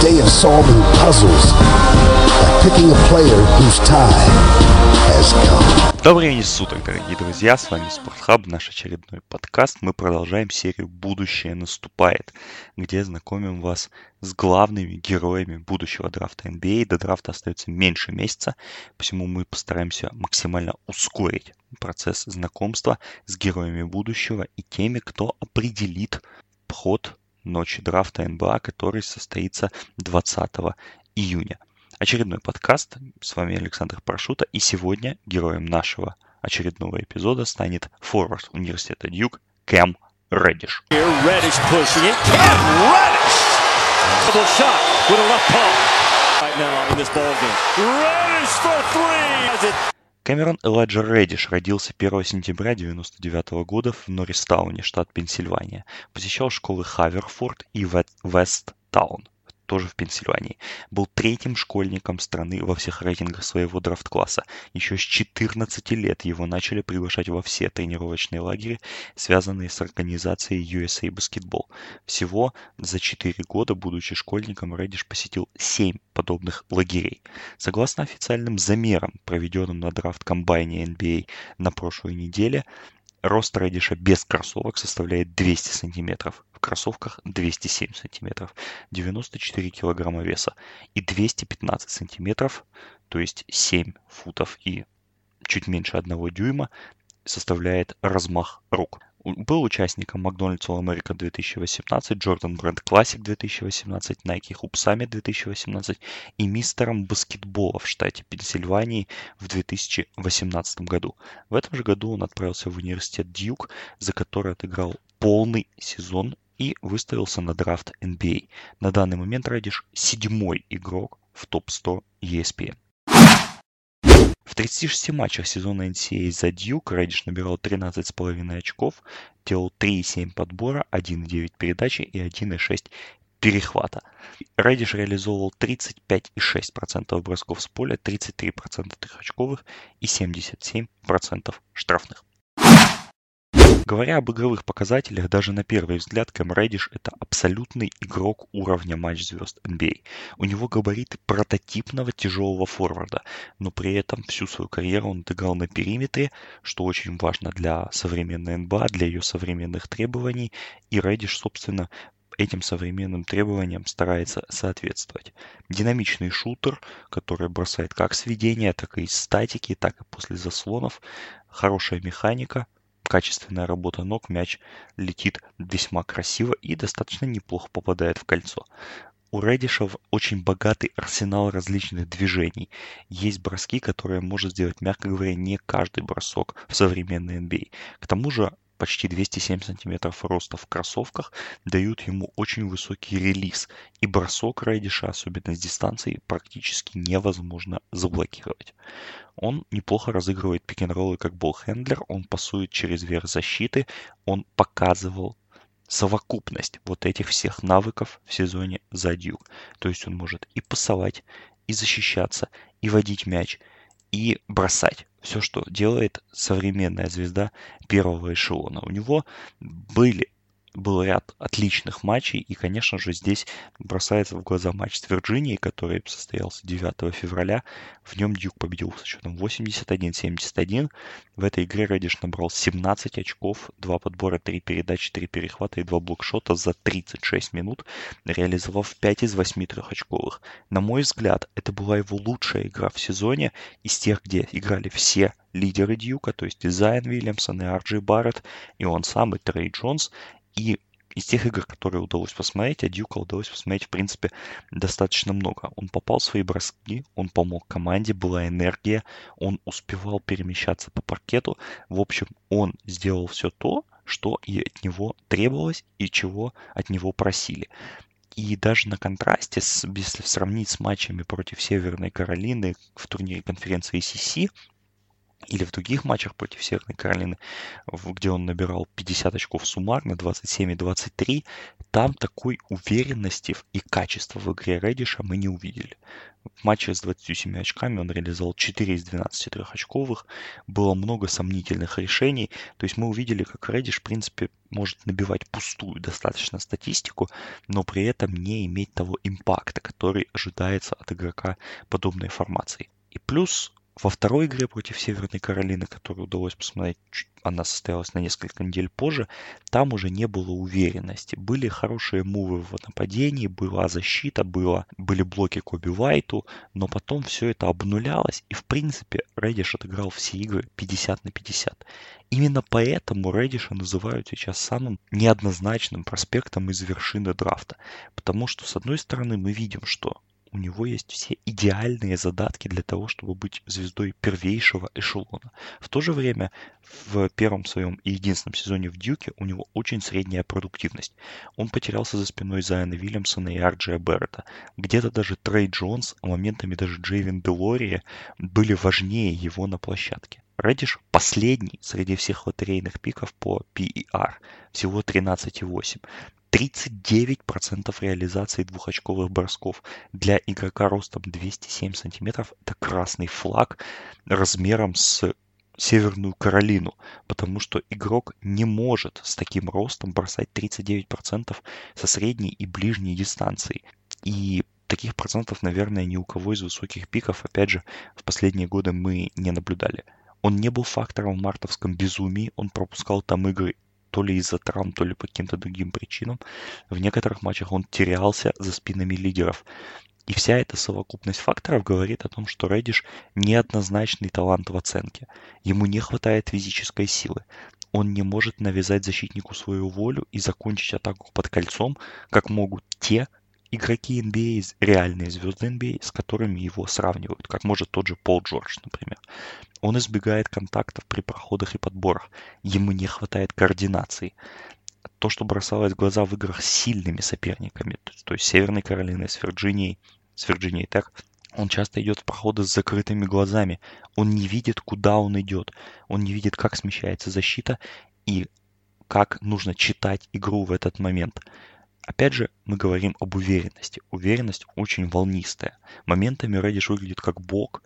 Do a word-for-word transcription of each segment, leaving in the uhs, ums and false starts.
Day of solving puzzles by picking a player whose time has come. Добрый день суток, дорогие друзья, с вами SportHub, наш очередной подкаст. Мы продолжаем серию «Будущее наступает», где знакомим вас с главными героями будущего драфта эн би эй. До драфта остается меньше месяца, посему мы постараемся максимально ускорить процесс знакомства с героями будущего и теми, кто определит ход ночи драфта эн би эй, который состоится двадцатого июня. Очередной подкаст. С вами Александр Паршута. И сегодня героем нашего очередного эпизода станет форвард университета Duke Кэм Реддиш. Камерон Элайджа Реддиш родился первого сентября девяносто девятого года в Норристауне, штат Пенсильвания. Посещал школы Хаверфорд и Вест Таун, тоже в Пенсильвании. Был третьим школьником страны во всех рейтингах своего драфт-класса. Еще с четырнадцати лет его начали приглашать во все тренировочные лагеря, связанные с организацией ю эс эй Basketball. Всего за четыре года, будучи школьником, Реддиш посетил семь подобных лагерей. Согласно официальным замерам, проведенным на драфт-комбайне эн би эй на прошлой неделе, рост Реддиша без кроссовок составляет двести сантиметров, в кроссовках двести семь сантиметров, девяносто четыре килограмма веса и двести пятнадцать сантиметров, то есть семь футов и чуть меньше одного дюйма составляет размах рук. Был участником McDonald's All America две тысячи восемнадцать, Jordan Brand Classic две тысячи восемнадцать, Nike Hoops Summit две тысячи восемнадцать и мистером баскетбола в штате Пенсильвании в две тысячи восемнадцатом году. В этом же году он отправился в университет Дьюк, за который отыграл полный сезон и выставился на драфт эн би эй. На данный момент Реддиш седьмой игрок в топ сто и эс пи эн. В тридцати шести матчах сезона эн си эй за Дьюк Реддиш набирал тринадцать с половиной очков, делал три и семь подбора, один и девять передачи и один и шесть перехвата. Реддиш реализовал тридцать пять и шесть процентов бросков с поля, тридцать три процента трехочковых и семьдесят семь процентов штрафных. Говоря об игровых показателях, даже на первый взгляд Кэм Реддиш – это абсолютный игрок уровня матч-звезд эн би эй. У него габариты прототипного тяжелого форварда, но при этом всю свою карьеру он отыграл на периметре, что очень важно для современной эн би эй, для ее современных требований, и Реддиш, собственно, этим современным требованиям старается соответствовать. Динамичный шутер, который бросает как с ведения, так и из статики, так и после заслонов, хорошая механика, качественная работа ног, мяч летит весьма красиво и достаточно неплохо попадает в кольцо. У Реддиша очень богатый арсенал различных движений. Есть броски, которые может сделать, мягко говоря, не каждый бросок в современной эн би эй. К тому же почти двести семь сантиметров роста в кроссовках дают ему очень высокий релиз. И бросок Реддиша, особенно с дистанции, практически невозможно заблокировать. Он неплохо разыгрывает пик-н-роллы как болл-хендлер, он пасует через верх защиты, он показывал совокупность вот этих всех навыков в сезоне за Дьюк. То есть он может и пасовать, и защищаться, и водить мяч, и бросать. Все, что делает современная звезда первого эшелона. У него были был ряд отличных матчей, и, конечно же, здесь бросается в глаза матч с Вирджинией, который состоялся девятого февраля. В нем Дьюк победил со счетом восемьдесят один семьдесят один. В этой игре Реддиш набрал семнадцать очков, два подбора, три передачи, три перехвата и два блокшота за тридцать шесть минут, реализовав пять из восьми трехочковых. На мой взгляд, это была его лучшая игра в сезоне из тех, где играли все лидеры Дьюка, то есть и Zion Williamson, и ар джей Barrett, и он сам, и Трей Джонс. И из тех игр, которые удалось посмотреть, а Дьюка удалось посмотреть, в принципе, достаточно много. Он попал в свои броски, он помог команде, была энергия, он успевал перемещаться по паркету. В общем, он сделал все то, что и от него требовалось и чего от него просили. И даже на контрасте, если сравнить с матчами против Северной Каролины в турнире конференции эй си си, или в других матчах против Северной Каролины, где он набирал пятьдесят очков суммарно, двадцать семь и двадцать три, там такой уверенности и качества в игре Реддиша мы не увидели. В матче с двадцатью семью очками он реализовал четыре из двенадцати трехочковых, было много сомнительных решений, то есть мы увидели, как Реддиш, в принципе, может набивать пустую достаточно статистику, но при этом не иметь того импакта, который ожидается от игрока подобной формации. И плюс... Во второй игре против Северной Каролины, которую удалось посмотреть, она состоялась на несколько недель позже, там уже не было уверенности. Были хорошие мувы в нападении, была защита, было, были блоки Коби Уайту, но потом все это обнулялось, и в принципе Реддиш отыграл все игры пятьдесят на пятьдесят. Именно поэтому Реддиша называют сейчас самым неоднозначным проспектом из вершины драфта, потому что с одной стороны мы видим, что у него есть все идеальные задатки для того, чтобы быть звездой первейшего эшелона. В то же время, в первом своем и единственном сезоне в Дьюке у него очень средняя продуктивность. Он потерялся за спиной Зайона Вильямсона и ар джей Баррета. Где-то даже Трей Джонс, а моментами даже Джейвин Делори были важнее его на площадке. Реддиш последний среди всех лотерейных пиков по пэ и эр, всего тринадцать и восемь. тридцать девять процентов реализации двухочковых бросков. Для игрока ростом двести семь сантиметров это красный флаг размером с Северную Каролину, потому что игрок не может с таким ростом бросать тридцать девять процентов со средней и ближней дистанции. И таких процентов, наверное, ни у кого из высоких пиков, опять же, в последние годы мы не наблюдали. Он не был фактором в мартовском безумии, он пропускал там игры то ли из-за травм, то ли по каким-то другим причинам. В некоторых матчах он терялся за спинами лидеров. И вся эта совокупность факторов говорит о том, что Реддиш неоднозначный талант в оценке. Ему не хватает физической силы. Он не может навязать защитнику свою волю и закончить атаку под кольцом, как могут те игроки эн би эй, реальные звезды эн би эй, с которыми его сравнивают, как может тот же Пол Джордж, например. Он избегает контактов при проходах и подборах. Ему не хватает координации. То, что бросалось в глаза в играх с сильными соперниками, то есть Северной Каролиной, с Вирджинией, с Вирджинией Тек, он часто идет в проходы с закрытыми глазами. Он не видит, куда он идет. Он не видит, как смещается защита и как нужно читать игру в этот момент. Опять же, мы говорим об уверенности. Уверенность очень волнистая. Моментами Реддиш выглядит как бог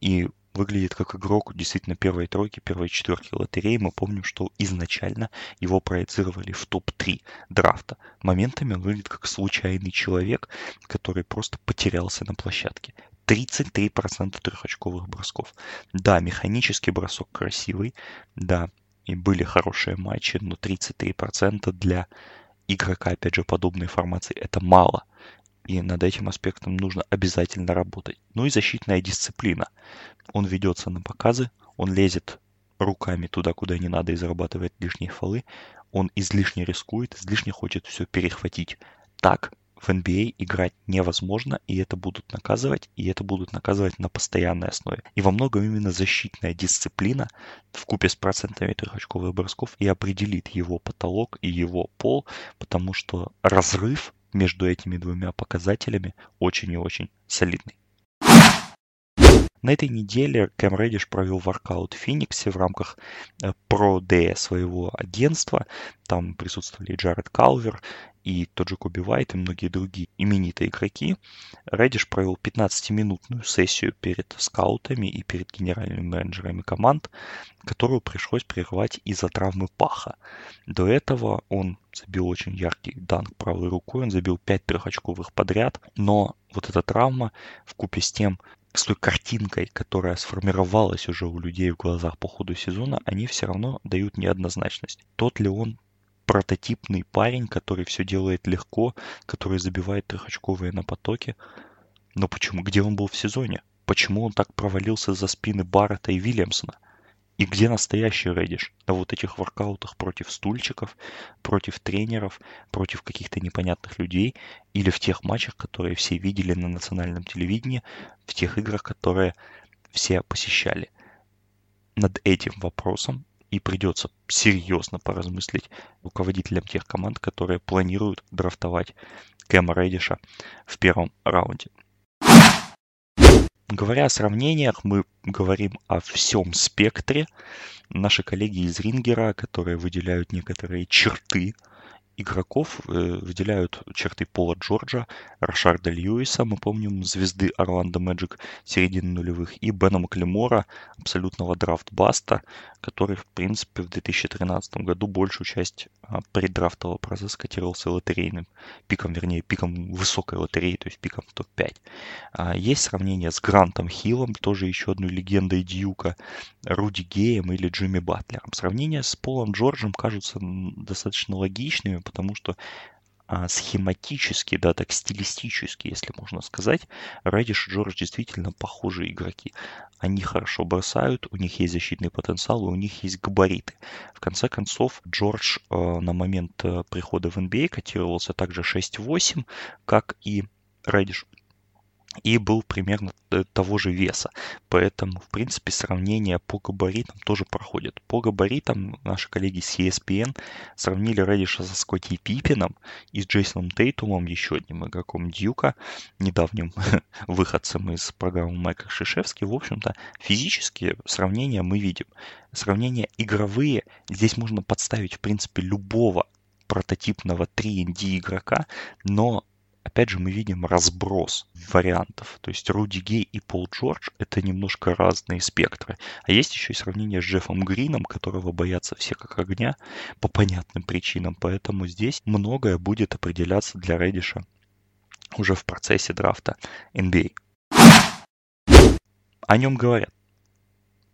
и выглядит как игрок действительно первой тройки, первой четверки лотереи. Мы помним, что изначально его проецировали в топ три драфта. Моментами он выглядит как случайный человек, который просто потерялся на площадке. тридцать три процента трехочковых бросков. Да, механический бросок красивый, да, и были хорошие матчи, но тридцать три процента для игрока, опять же, подобной формации это мало. И над этим аспектом нужно обязательно работать. Ну и защитная дисциплина. Он ведется на показы, он лезет руками туда, куда не надо, и зарабатывает лишние фолы. Он излишне рискует, излишне хочет все перехватить. Так в эн би эй играть невозможно, и это будут наказывать, и это будут наказывать на постоянной основе. И во многом именно защитная дисциплина вкупе с процентами трехочковых бросков и определит его потолок и его пол, потому что разрыв между этими двумя показателями очень и очень солидный. На этой неделе Кэм Реддиш провел воркаут в Фениксе в рамках Pro Day своего агентства. Там присутствовали Джаред Калвер и тот же Коби Уайт и многие другие именитые игроки. Реддиш провел пятнадцатиминутную сессию перед скаутами и перед генеральными менеджерами команд, которую пришлось прервать из-за травмы паха. До этого он забил очень яркий данк правой рукой, он забил пять трехочковых подряд, но вот эта травма вкупе с тем, с той картинкой, которая сформировалась уже у людей в глазах по ходу сезона, они все равно дают неоднозначность. Тот ли он прототипный парень, который все делает легко, который забивает трехочковые на потоке? Но почему? Где он был в сезоне? Почему он так провалился за спины Баррета и Вильямсона? И где настоящий Реддиш? На вот этих воркаутах против стульчиков, против тренеров, против каких-то непонятных людей или в тех матчах, которые все видели на национальном телевидении, в тех играх, которые все посещали. Над этим вопросом и придется серьезно поразмыслить руководителям тех команд, которые планируют драфтовать Кэма Реддиша в первом раунде. Говоря о сравнениях, мы говорим о всем спектре. Наши коллеги из Рингера, которые выделяют некоторые черты игроков, выделяют черты Пола Джорджа, Рашарда Льюиса, мы помним, звезды Орландо Мэджик середины нулевых, и Бена Маклемора, абсолютного драфт-баста, который, в принципе, в две тысячи тринадцатом году большую часть преддрафтового процесса котировался лотерейным пиком, вернее, пиком высокой лотереи, то есть пиком топ пять. Есть сравнение с Грантом Хиллом, тоже еще одной легендой Дьюка, Руди Геем или Джимми Батлером. Сравнение с Полом Джорджем кажутся достаточно логичными, потому что а, схематически, да, так стилистически, если можно сказать, Реддиш и Джордж действительно похожие игроки. Они хорошо бросают, у них есть защитный потенциал, и у них есть габариты. В конце концов, Джордж э, на момент э, прихода в эн би эй котировался также шесть восемь, как и Реддиш, и был примерно того же веса. Поэтому, в принципе, сравнение по габаритам тоже проходит. По габаритам наши коллеги с и эс пи эн сравнили Реддиша со Скотти Пиппином и с Джейсоном Тейтумом, еще одним игроком Дьюка, недавним выходцем из программы Майка Крzyzewski. В общем-то, физические сравнения мы видим. Сравнения игровые. Здесь можно подставить, в принципе, любого прототипного три эн ди игрока, но опять же, мы видим разброс вариантов. То есть Руди Гей и Пол Джордж – это немножко разные спектры. А есть еще и сравнение с Джеффом Грином, которого боятся все как огня по понятным причинам. Поэтому здесь многое будет определяться для Реддиша уже в процессе драфта эн би эй. О нем говорят.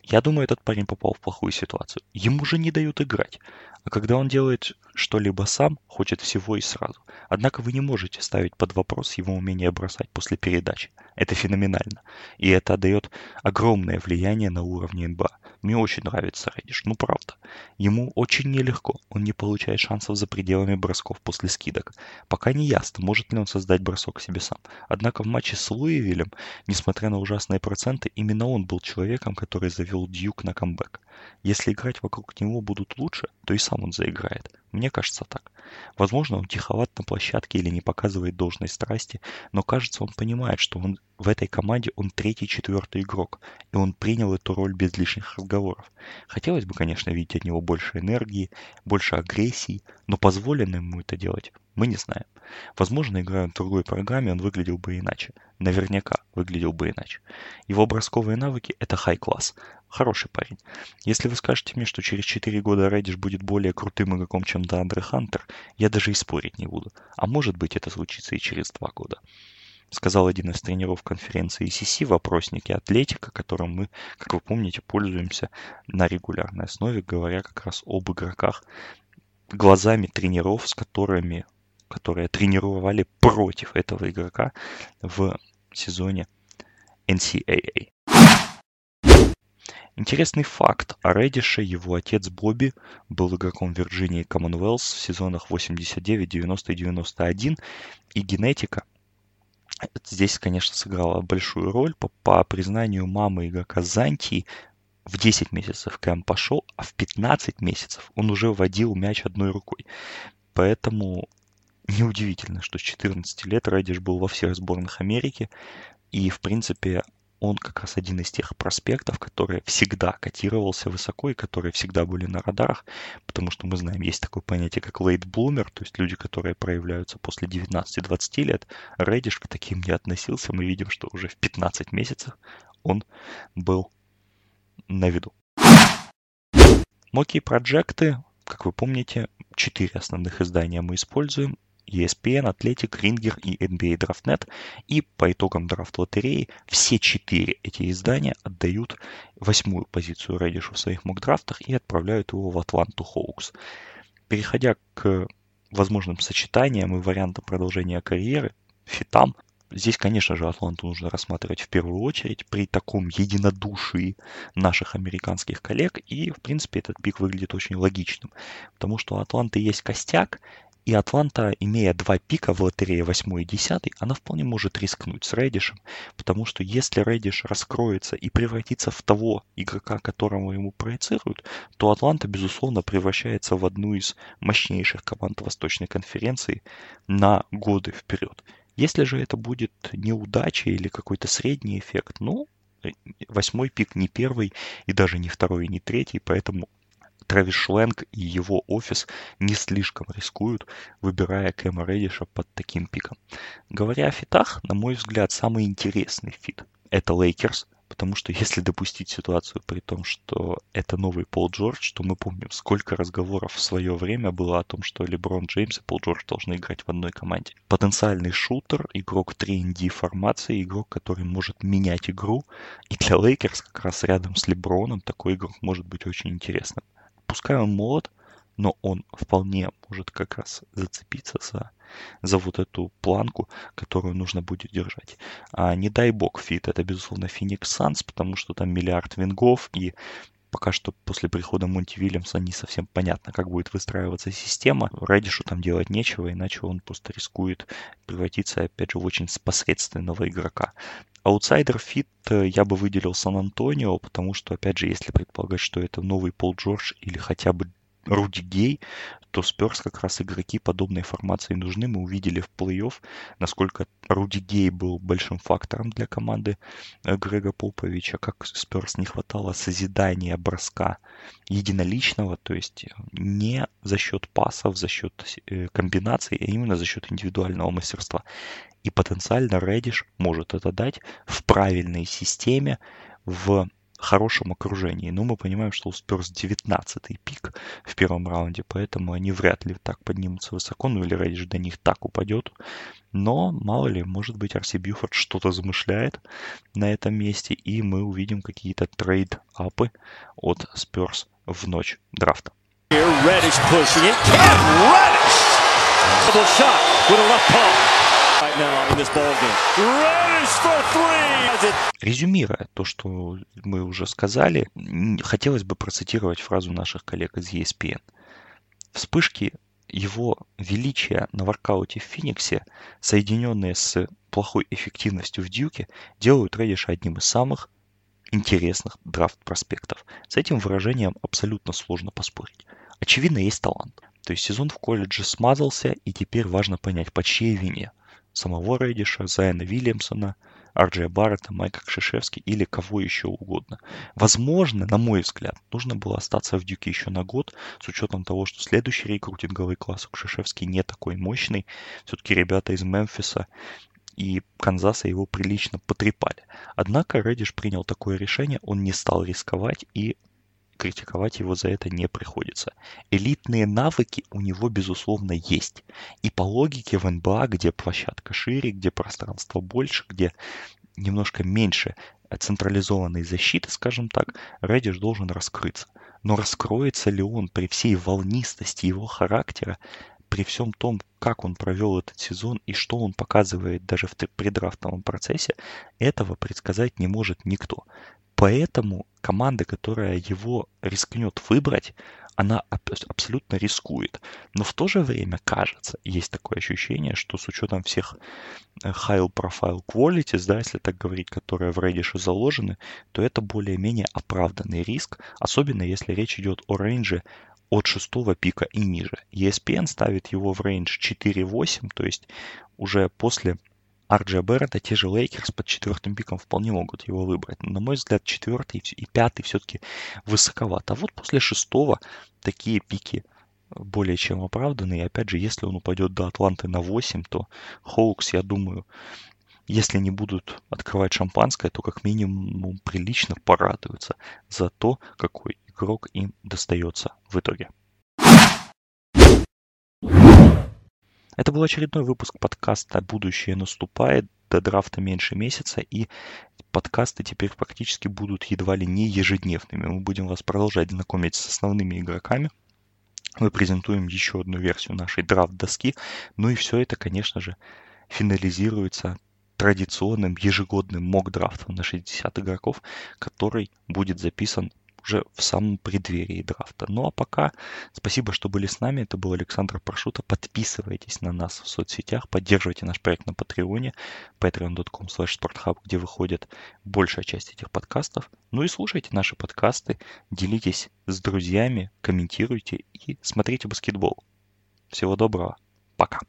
Я думаю, этот парень попал в плохую ситуацию. Ему же не дают играть. А когда он делает что-либо сам, хочет всего и сразу. Однако вы не можете ставить под вопрос его умение бросать после передачи. Это феноменально. И это дает огромное влияние на уровне эн би эй. Мне очень нравится Реддиш, ну правда. Ему очень нелегко. Он не получает шансов за пределами бросков после скидок. Пока не ясно, может ли он создать бросок себе сам. Однако в матче с Луивилем, несмотря на ужасные проценты, именно он был человеком, который завел Дьюк на камбэк. Если играть вокруг него будут лучше, то и сам он заиграет. Мне кажется так. Возможно, он тиховат на площадке или не показывает должной страсти, но кажется, он понимает, что он в этой команде он третий-четвертый игрок, и он принял эту роль без лишних разговоров. Хотелось бы, конечно, видеть от него больше энергии, больше агрессии, но позволено ему это делать, мы не знаем. Возможно, играя в другой программе, он выглядел бы иначе. Наверняка выглядел бы иначе. Его бросковые навыки – это хай-класс. Хороший парень. Если вы скажете мне, что через четыре года Реддиш будет более крутым игроком, чем Деандре Хантер, я даже и спорить не буду. А может быть, это случится и через два года. Сказал один из тренеров конференции и си си в вопроснике «Атлетика», которым мы, как вы помните, пользуемся на регулярной основе, говоря как раз об игроках глазами тренеров, с которыми, которые тренировали против этого игрока в сезоне эн си эй эй. Интересный факт о Реддише. Его отец Бобби был игроком Вирджинии Commonwealth в сезонах восемьдесят девять, девяносто и девяносто один, и генетика здесь, конечно, сыграла большую роль. По, по признанию мамы игрока Зантии, в десять месяцев Кэм пошел, а в пятнадцать месяцев он уже водил мяч одной рукой. Поэтому неудивительно, что с четырнадцати лет Реддиш был во всех сборных Америки, и, в принципе, он как раз один из тех проспектов, который всегда котировался высоко и которые всегда были на радарах, потому что мы знаем, есть такое понятие, как late bloomer, то есть люди, которые проявляются после девятнадцати-двадцати лет. Реддиш к таким не относился. Мы видим, что уже в пятнадцать месяцев он был на виду. Моки-проджекты, как вы помните, четыре основных издания мы используем. и эс пи эн, Athletic, Ringer и эн би эй DraftNet. И по итогам драфт-лотереи все четыре эти издания отдают восьмую позицию Реддишу в своих мокдрафтах и отправляют его в Атланту Хоукс. Переходя к возможным сочетаниям и вариантам продолжения карьеры, фитам, здесь, конечно же, Атланту нужно рассматривать в первую очередь при таком единодушии наших американских коллег. И, в принципе, этот пик выглядит очень логичным, потому что у Атланты есть костяк, И Атланта, имея два пика в лотерее восьмой и десятый, она вполне может рискнуть с Реддишем, потому что если Реддиш раскроется и превратится в того игрока, которому ему проецируют, то Атланта, безусловно, превращается в одну из мощнейших команд Восточной конференции на годы вперед. Если же это будет неудача или какой-то средний эффект, ну, восьмой пик не первый, и даже не второй, и не третий, поэтому Трэвис Шленк и его офис не слишком рискуют, выбирая Кэма Реддиша под таким пиком. Говоря о фитах, на мой взгляд, самый интересный фит – это Лейкерс, потому что если допустить ситуацию при том, что это новый Пол Джордж, то мы помним, сколько разговоров в свое время было о том, что Леброн Джеймс и Пол Джордж должны играть в одной команде. Потенциальный шутер, игрок три эн ди формации, игрок, который может менять игру. И для Лейкерс как раз рядом с Леброном такой игрок может быть очень интересным. Пускай он молод, но он вполне может как раз зацепиться за, за вот эту планку, которую нужно будет держать. А не дай бог фит, это безусловно Phoenix Suns, потому что там миллиард вингов, и пока что после прихода Монти Вильямса не совсем понятно, как будет выстраиваться система. Реддишу там делать нечего, иначе он просто рискует превратиться, опять же, в очень посредственного игрока. Аутсайдер фит я бы выделил Сан-Антонио, потому что, опять же, если предполагать, что это новый Пол Джордж или хотя бы Руди Гей, то Спёрс как раз игроки подобной формации нужны. Мы увидели в плей-офф, насколько Руди Гей был большим фактором для команды Грега Поповича, как Спёрс не хватало созидания броска единоличного, то есть не за счет пасов, за счет комбинаций, а именно за счет индивидуального мастерства. И потенциально Реддиш может это дать в правильной системе, в хорошем окружении. Но мы понимаем, что у Спёрс девятнадцатый пик в первом раунде, поэтому они вряд ли так поднимутся высоко, ну или Реддиш до них так упадет. Но, мало ли, может быть, Ар Си Бьюфорд что-то замышляет на этом месте, и мы увидим какие-то трейд-апы от Спёрс в ночь драфта. Резюмируя то, что мы уже сказали, хотелось бы процитировать фразу наших коллег из И Эс Пи Эн. Вспышки его величия на воркауте в Фениксе, соединенные с плохой эффективностью в Дьюке, делают Реддиша одним из самых интересных драфт-проспектов. С этим выражением абсолютно сложно поспорить. Очевидно, есть талант. То есть сезон в колледже смазался, и теперь важно понять, по чьей вине. Самого Реддиша, Зайона Вильямсона, Ар Джей Баррета, Майка Крzyzewski или кого еще угодно. Возможно, на мой взгляд, нужно было остаться в Дюке еще на год, с учетом того, что следующий рекрутинговый класс у Крzyzewski не такой мощный. Все-таки ребята из Мемфиса и Канзаса его прилично потрепали. Однако Реддиш принял такое решение, он не стал рисковать, и критиковать его за это не приходится. Элитные навыки у него, безусловно, есть. И по логике в Эн Бэ А, где площадка шире, где пространство больше, где немножко меньше централизованной защиты, скажем так, Реддиш должен раскрыться. Но раскроется ли он при всей волнистости его характера, при всем том, как он провел этот сезон и что он показывает даже в предрафтовом процессе, этого предсказать не может никто. Поэтому команда, которая его рискнет выбрать, она абсолютно рискует. Но в то же время, кажется, есть такое ощущение, что с учетом всех high profile qualities, да, если так говорить, которые в Реддише заложены, то это более-менее оправданный риск, особенно если речь идет о рейнже от шестого пика и ниже. И Эс Пи Эн ставит его в рейндж четыре восемь, то есть уже после Ар Джей Баррета те же Лейкерс под четвертым пиком вполне могут его выбрать. Но, на мой взгляд, четвертый и пятый все-таки высоковато. А вот после шестого такие пики более чем оправданы. И опять же, если он упадет до Атланты на восемь, то Хоукс, я думаю, если не будут открывать шампанское, то как минимум прилично порадуются за то, какой игрок им достается в итоге. Это был очередной выпуск подкаста «Будущее наступает». До драфта меньше месяца, и подкасты теперь практически будут едва ли не ежедневными. Мы будем вас продолжать знакомить с основными игроками. Мы презентуем еще одну версию нашей драфт-доски. Ну и все это, конечно же, финализируется традиционным ежегодным мок-драфтом на шестьдесят игроков, который будет записан уже в самом преддверии драфта. Ну а пока спасибо, что были с нами. Это был Александр Паршута. Подписывайтесь на нас в соцсетях, поддерживайте наш проект на Патреоне, patreon dot com slash sporthub, где выходит большая часть этих подкастов. Ну и слушайте наши подкасты, делитесь с друзьями, комментируйте и смотрите баскетбол. Всего доброго. Пока.